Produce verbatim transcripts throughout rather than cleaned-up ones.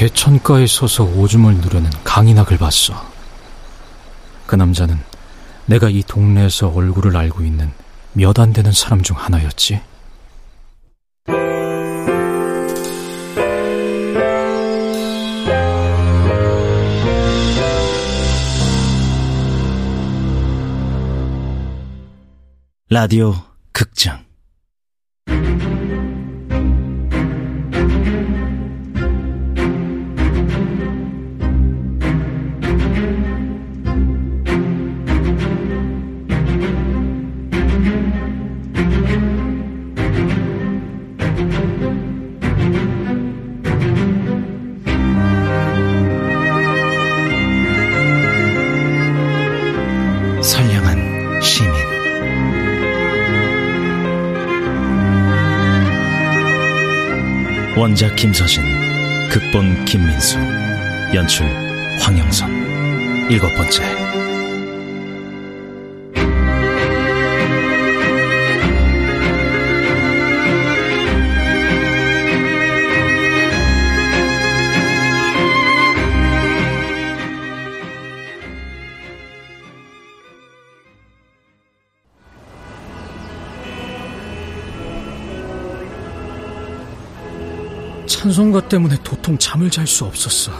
개천가에 서서 오줌을 누르는 강인학을 봤어. 그 남자는 내가 이 동네에서 얼굴을 알고 있는 몇 안 되는 사람 중 하나였지. 라디오 극장 선량한 시민. 원작 김서진, 극본 김민수, 연출 황영선. 일곱 번째. 찬송가 때문에 도통 잠을 잘 수 없었어.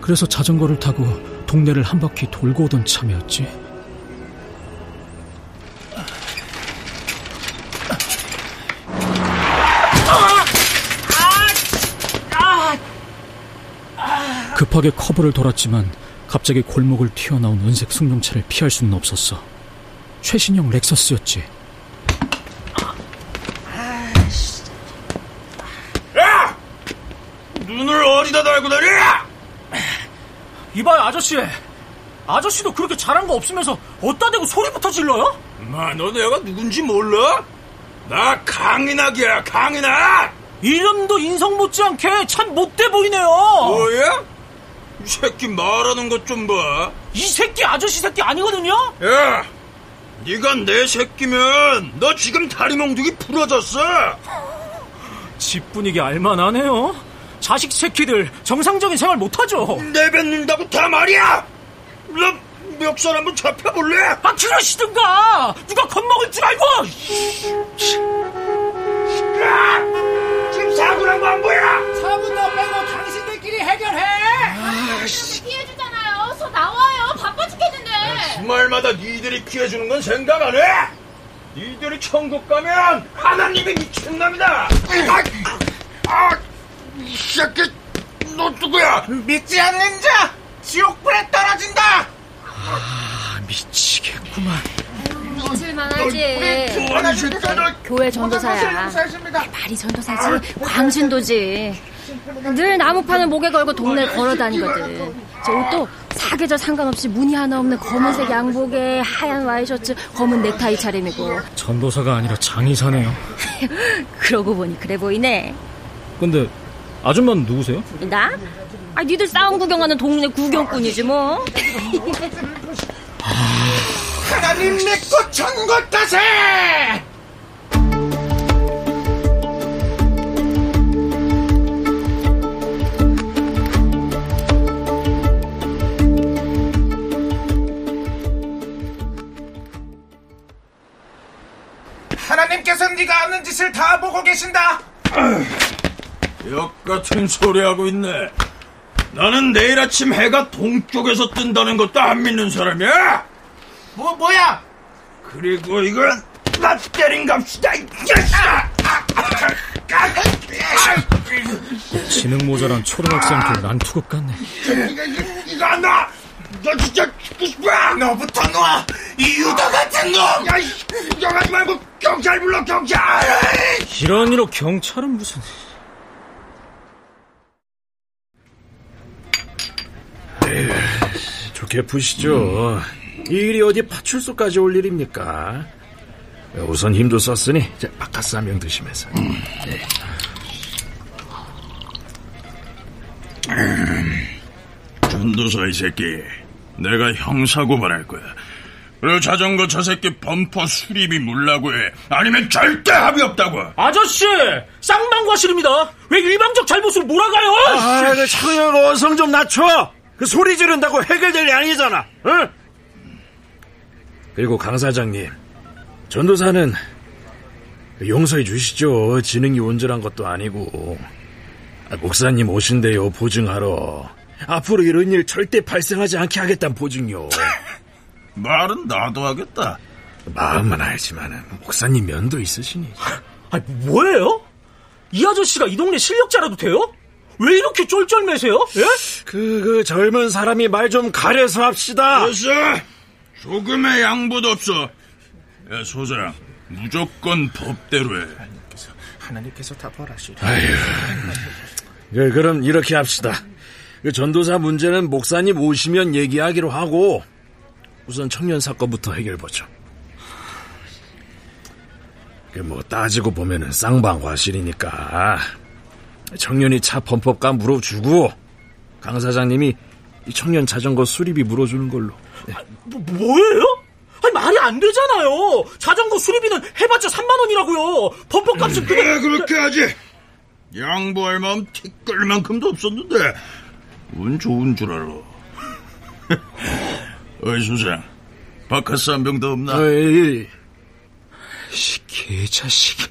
그래서 자전거를 타고 동네를 한 바퀴 돌고 오던 참이었지. 급하게 커브를 돌았지만 갑자기 골목을 튀어나온 은색 승용차를 피할 수는 없었어. 최신형 렉서스였지. 눈을 어디다 달고 다니? 이봐요 아저씨, 아저씨도 그렇게 잘한 거 없으면서 어디다 대고 소리부터 질러요? 마, 너 내가 누군지 몰라? 나 강인학이야, 강인학. 이름도 인성 못지않게 참 못돼 보이네요. 뭐야? 이 새끼 말하는 것 좀 봐. 이 새끼 아저씨 새끼 아니거든요? 야, 네가 내 새끼면 너 지금 다리 몽둥이 부러졌어. 집 분위기 알만하네요. 자식 새끼들 정상적인 생활 못하죠. 내뱉는다고 다 말이야. 너 멱살 한번 잡혀볼래? 아, 그러시든가. 누가 겁먹을 줄 알고. 야, 지금 사고 난 거 안 보여? 사고 너 빼고 당신들끼리 해결해. 아, 씨. 피해주잖아요. 저 나와요. 바빠 죽겠는데. 야, 주말마다 니들이 피해주는 건 생각 안 해? 니들이 천국 가면 하나님이 미친놈이다. 아, 아. 이 새끼, 너 누구야? 믿지 않는 자, 지옥불에 떨어진다! 아, 미치겠구만. 믿을만하지. 교회 전도사야. 말이 전도사지, 광신도지. 늘 나무판을 목에 걸고 동네를 걸어다니거든. 저 옷도 사계절 상관없이 무늬 하나 없는 검은색 양복에 하얀 와이셔츠, 검은 넥타이 차림이고. 전도사가 아니라 장의사네요. 그러고 보니 그래 보이네. 근데 아줌마는 누구세요? 나? 아, 니들 싸움 구경하는 동네 구경꾼이지 뭐. 하나님 내꺼 천국 다세. 하나님께서 네가 하는 짓을 다 보고 계신다. 역같은 소리하고 있네. 나는 내일 아침 해가 동쪽에서 뜬다는 것도 안 믿는 사람이야. 뭐, 뭐야? 그리고 이건 나 때린 값이다. 지능 모자란 초등학생들 난 투급 같네. 이거 안 놔. 너 진짜 죽고 싶어. 너부터 놔, 이 유다 같은 놈. 야, 이러지 말고 경찰 불러, 경찰. 이런 일로 경찰은 무슨. 좋게 푸시죠. 음. 이 일이 어디 파출소까지 올 일입니까? 우선 힘도 썼으니 바카스 한 병 드시면서. 음. 네. 음. 전도사 이 새끼, 내가 형사고발할 거야. 그 자전거 저 새끼 범퍼 수리비 물라고 해. 아니면 절대 합의 없다고. 아저씨 쌍방과 실입니다. 왜 일방적 잘못으로 몰아가요? 아, 그 창현 어성 좀 낮춰. 그 소리 지른다고 해결될 일 아니잖아. 응? 그리고 강 사장님, 전도사는 용서해 주시죠. 지능이 온전한 것도 아니고. 아, 목사님 오신대요, 보증하러. 앞으로 이런 일 절대 발생하지 않게 하겠다는 보증요. 말은 나도 하겠다. 마음만 알지만은 목사님 면도 있으시니. 아니 뭐예요? 이 아저씨가 이 동네 실력자라도 돼요? 왜 이렇게 쫄쫄매세요? 예? 그, 그 젊은 사람이 말 좀 가려서 합시다. 됐어. 조금의 양보도 없어. 야, 소장, 무조건 법대로 해. 하나님께서, 하나님께서 답을 하시라. 아휴, 그럼 이렇게 합시다. 그 전도사 문제는 목사님 오시면 얘기하기로 하고, 우선 청년 사건부터 해결보죠. 그 뭐 따지고 보면은 쌍방과실이니까 청년이 차 범퍼값 물어주고 강 사장님이 이 청년 자전거 수리비 물어주는 걸로. 네. 아, 뭐, 뭐예요? 아니 말이 안 되잖아요. 자전거 수리비는 해봤자 삼만 원이라고요. 범퍼값은 그게... 그래, 그렇게 하지. 양보할 마음 티끌만큼도 없었는데 운 좋은 줄 알아. 어이 소장, 바카스 한 병 더 없나? 어이, 씨, 개자식.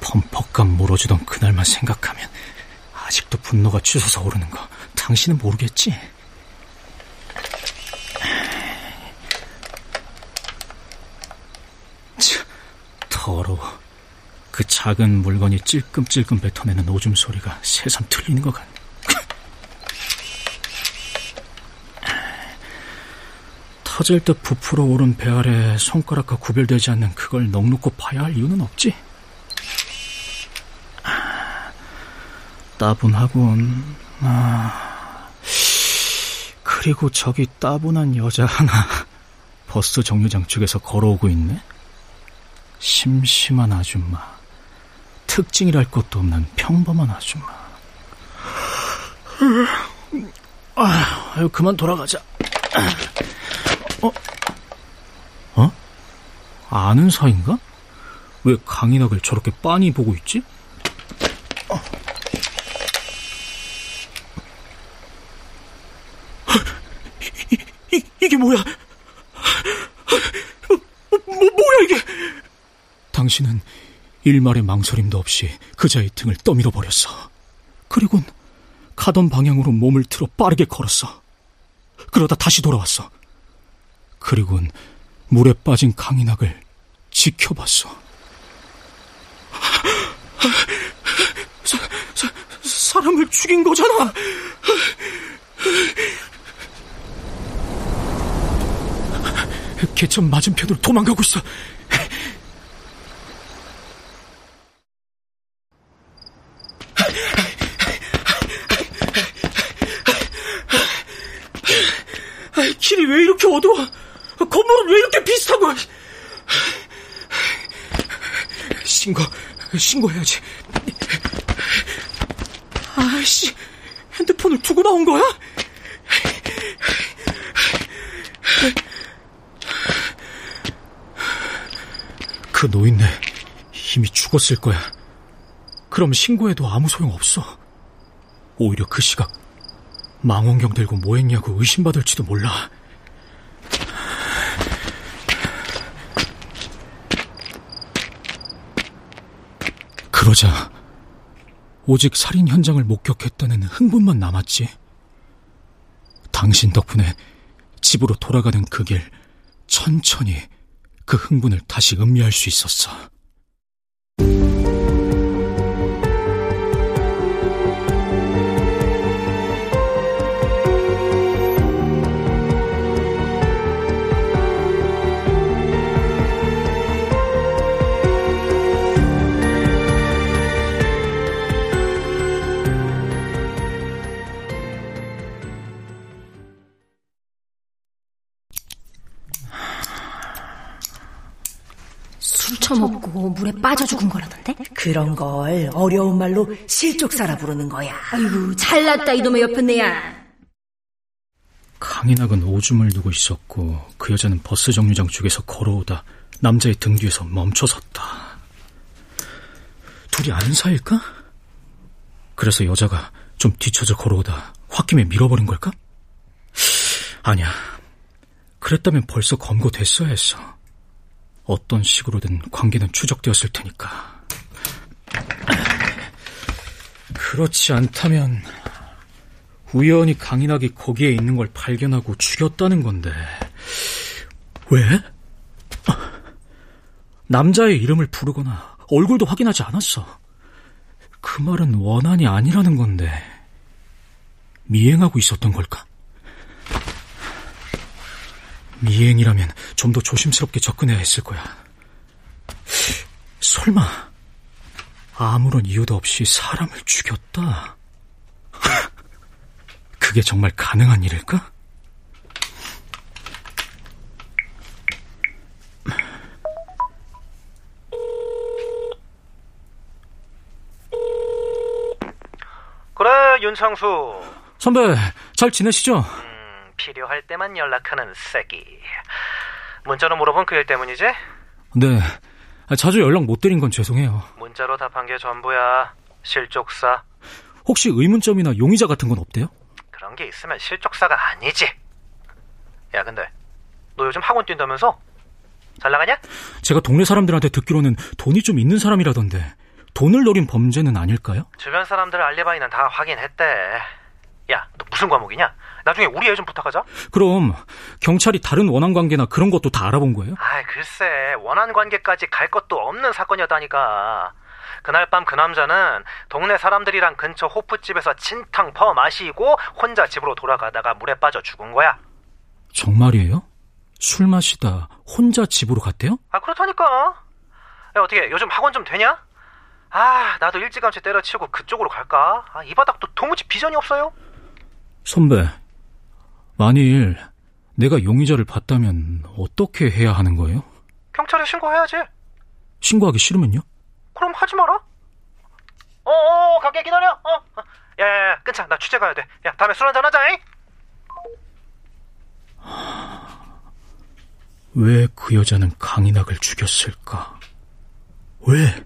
범퍼값 물어주던 그날만 생각하면 아직도 분노가 치솟아 오르는 거 당신은 모르겠지? 참, 더러워. 그 작은 물건이 찔끔찔끔 뱉어내는 오줌 소리가 새삼 틀리는 것 같네. 터질 듯 부풀어 오른 배 아래 손가락과 구별되지 않는 그걸 넉넉히 봐야 할 이유는 없지? 따분하군. 아, 그리고 저기 따분한 여자 하나 버스 정류장 쪽에서 걸어오고 있네. 심심한 아줌마, 특징이랄 것도 없는 평범한 아줌마. 아유, 그만 돌아가자. 어? 어? 아는 사이인가? 왜 강인학을 저렇게 빤히 보고 있지? 이게 뭐야? 뭐, 뭐야 이게? 당신은 일말의 망설임도 없이 그자의 등을 떠밀어 버렸어. 그리곤 가던 방향으로 몸을 틀어 빠르게 걸었어. 그러다 다시 돌아왔어. 그리곤 물에 빠진 강인학을 지켜봤어. 사, 사, 사람을 죽인 거잖아. 개천 맞은편으로 도망가고 있어. 길이 왜 이렇게 어두워? 건물은 왜 이렇게 비슷하고? 신고, 신고해야지. 아이씨, 핸드폰을 두고 나온 거야? 그 노인네 이미 죽었을 거야. 그럼 신고해도 아무 소용없어. 오히려 그 시각 망원경 들고 뭐 했냐고 의심받을지도 몰라. 그러자 오직 살인 현장을 목격했다는 흥분만 남았지. 당신 덕분에 집으로 돌아가는 그 길 천천히 그 흥분을 다시 음미할 수 있었어. 술 처먹고 물에 빠져 죽은 거라던데? 그런 걸 어려운 말로 실족사라 부르는 거야. 아이고, 잘났다 이놈의 옆에네야. 강인학은 오줌을 누고 있었고 그 여자는 버스 정류장 쪽에서 걸어오다 남자의 등 뒤에서 멈춰섰다. 둘이 아는 사이일까? 그래서 여자가 좀 뒤쳐져 걸어오다 홧김에 밀어버린 걸까? 아니야. 그랬다면 벌써 검거됐어야 했어. 어떤 식으로든 관계는 추적되었을 테니까. 그렇지 않다면 우연히 강인학이 거기에 있는 걸 발견하고 죽였다는 건데 왜? 남자의 이름을 부르거나 얼굴도 확인하지 않았어. 그 말은 원한이 아니라는 건데 미행하고 있었던 걸까? 미행이라면 좀 더 조심스럽게 접근해야 했을 거야. 설마 아무런 이유도 없이 사람을 죽였다? 그게 정말 가능한 일일까? 그래, 윤상수 선배, 잘 지내시죠? 필요할 때만 연락하는 새끼. 문자로 물어본 그 일 때문이지? 네. 자주 연락 못 드린 건 죄송해요. 문자로 답한 게 전부야. 실족사. 혹시 의문점이나 용의자 같은 건 없대요? 그런 게 있으면 실족사가 아니지. 야, 근데 너 요즘 학원 뛴다면서? 잘 나가냐? 제가 동네 사람들한테 듣기로는 돈이 좀 있는 사람이라던데 돈을 노린 범죄는 아닐까요? 주변 사람들 알리바이는 다 확인했대. 야, 너 무슨 과목이냐? 나중에 우리 애 좀 부탁하자. 그럼 경찰이 다른 원한관계나 그런 것도 다 알아본 거예요? 아이, 글쎄, 원한관계까지 갈 것도 없는 사건이었다니까. 그날 밤 그 남자는 동네 사람들이랑 근처 호프집에서 진탕 퍼 마시고 혼자 집으로 돌아가다가 물에 빠져 죽은 거야. 정말이에요? 술 마시다 혼자 집으로 갔대요? 아, 그렇다니까. 야, 어떻게 요즘 학원 좀 되냐? 아, 나도 일찌감치 때려치우고 그쪽으로 갈까? 아, 이 바닥도 도무지 비전이 없어요. 선배, 만일 내가 용의자를 봤다면 어떻게 해야 하는 거예요? 경찰에 신고해야지. 신고하기 싫으면요? 그럼 하지 마라. 어어, 가게 기다려. 어, 야야야, 끊자. 나 취재 가야 돼. 야, 다음에 술 한잔 하자. 잉? 왜 그 여자는 강인학을 죽였을까? 왜?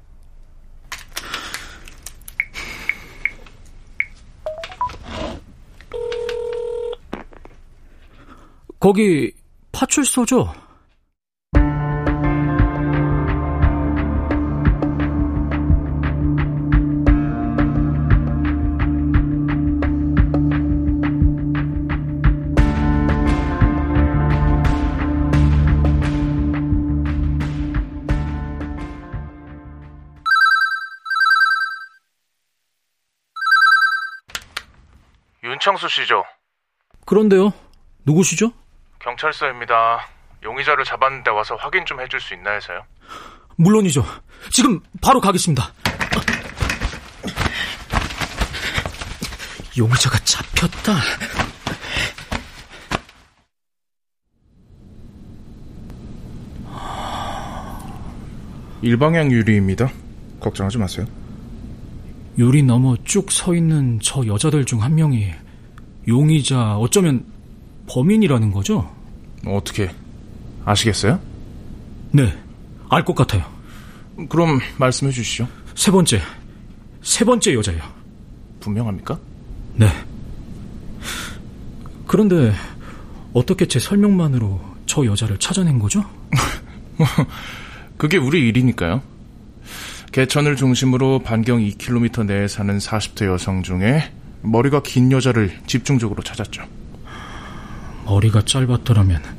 거기 파출소죠? 윤창수 씨죠? 그런데요, 누구시죠? 경찰서입니다. 용의자를 잡았는데 와서 확인 좀 해줄 수 있나 해서요? 물론이죠. 지금 바로 가겠습니다. 용의자가 잡혔다. 일방향 유리입니다. 걱정하지 마세요. 유리 너머 쭉 서 있는 저 여자들 중 한 명이 용의자, 어쩌면 범인이라는 거죠? 어떻게 아시겠어요? 네, 알 것 같아요. 그럼 말씀해 주시죠. 세 번째, 세 번째 여자예요. 분명합니까? 네. 그런데 어떻게 제 설명만으로 저 여자를 찾아낸 거죠? 그게 우리 일이니까요. 개천을 중심으로 반경 이 킬로미터 내에 사는 사십 대 여성 중에 머리가 긴 여자를 집중적으로 찾았죠. 머리가 짧았더라면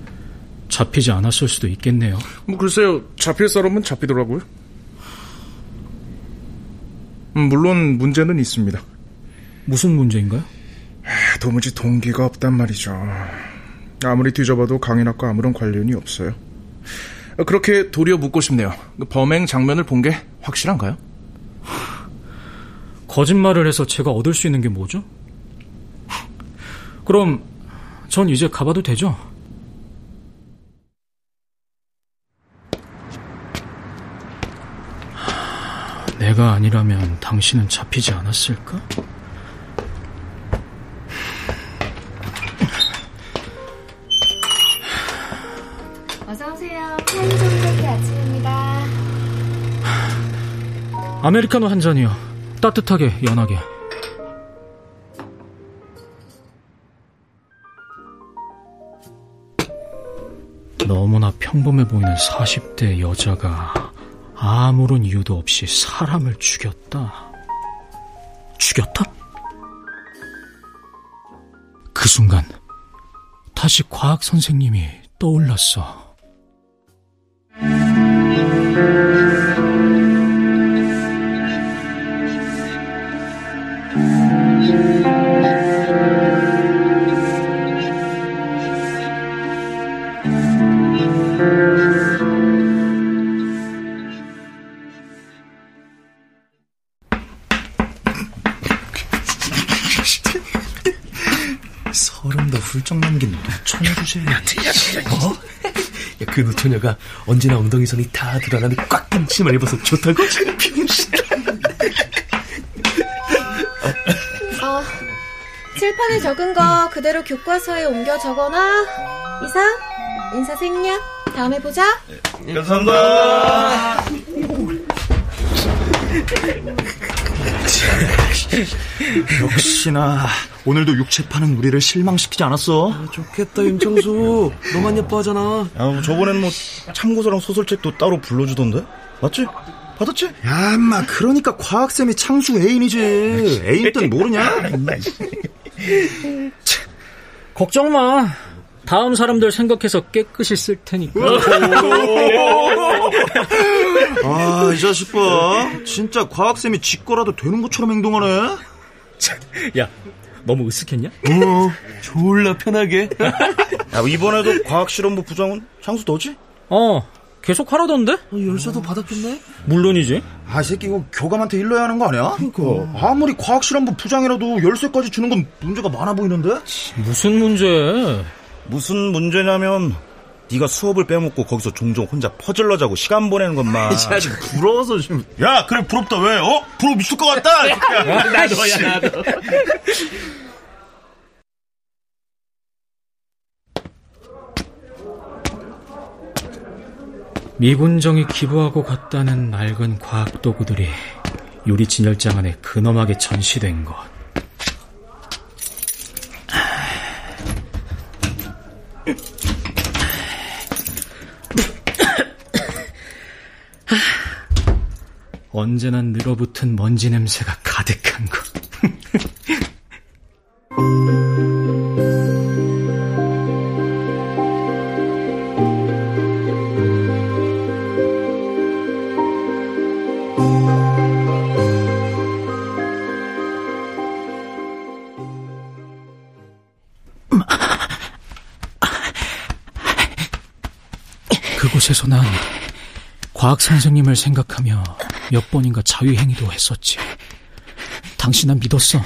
잡히지 않았을 수도 있겠네요. 뭐 글쎄요, 잡힐 사람은 잡히더라고요. 물론 문제는 있습니다. 무슨 문제인가요? 도무지 동기가 없단 말이죠. 아무리 뒤져봐도 강인학과 아무런 관련이 없어요. 그렇게 도리어 묻고 싶네요. 범행 장면을 본 게 확실한가요? 거짓말을 해서 제가 얻을 수 있는 게 뭐죠? 그럼 전 이제 가봐도 되죠? 내가 아니라면 당신은 잡히지 않았을까? 어서오세요. 황영선 카페 아침입니다. 아메리카노 한 잔이요. 따뜻하게, 연하게. 너무나 평범해 보이는 사십 대 여자가 아무런 이유도 없이 사람을 죽였다. 죽였다? 그 순간 다시 과학 선생님이 떠올랐어. 서름도 훌쩍 넘긴 노처녀 주제에. 어? 야, 그 노처녀가 언제나 엉덩이선이 다 드러나는 꽉 낀 치마를 입어서 좋다고. 어, 칠판에 적은 거 그대로 교과서에 옮겨 적어놔. 이상 인사 생략. 다음에 보자. 감사합니다. 역시나 오늘도 육체파는 우리를 실망시키지 않았어. 아, 좋겠다 윤창수. 너만 예뻐하잖아. 야, 저번에는 뭐 참고서랑 소설책도 따로 불러주던데, 맞지? 받았지? 야 인마, 그러니까 과학쌤이 창수 애인이지. 애인 땐 모르냐? 걱정 마. 다음 사람들 생각해서 깨끗이 쓸 테니까. 아, 이 자식 봐. 진짜 과학쌤이 지 거라도 되는 것처럼 행동하네. 야, 너무 으쓱했냐? 어, 졸라 편하게. 야, 이번에도 과학실험부 부장은 창수 너지? 어, 계속 하라던데? 어, 열쇠도 어. 받았겠네? 물론이지. 아, 이 새끼 이거 교감한테 일러야 하는 거 아니야? 그러니까. 어. 아무리 과학실험부 부장이라도 열쇠까지 주는 건 문제가 많아 보이는데? 무슨 문제? 무슨 문제냐면 네가 수업을 빼먹고 거기서 종종 혼자 퍼질러 자고 시간 보내는 것만. 아직 부러워서 지금. 야, 그래 부럽다 왜? 어? 부러워 미칠 것 같다. 야, 나도 야 나도. 미군정이 기부하고 갔다는 낡은 과학 도구들이 유리 진열장 안에 근엄하게 전시된 것. 언제나 늘어붙은 먼지 냄새가 가득한 것. 그곳에서 난 과학 선생님을 생각하며 몇 번인가 자위행위도 했었지. 당신 난 믿었어.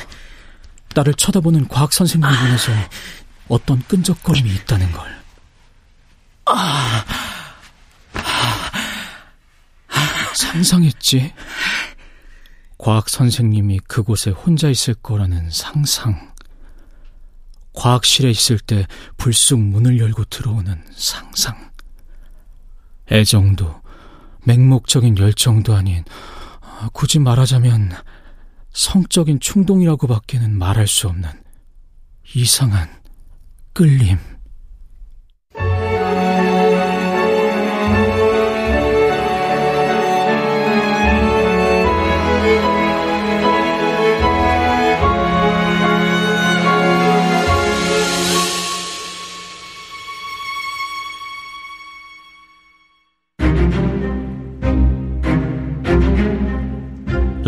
나를 쳐다보는 과학 선생님을 보면서 어떤 끈적거림이 있다는 걸. 상상했지. 과학 선생님이 그곳에 혼자 있을 거라는 상상. 과학실에 있을 때 불쑥 문을 열고 들어오는 상상. 애정도 맹목적인 열정도 아닌, 굳이 말하자면 성적인 충동이라고 밖에는 말할 수 없는 이상한 끌림.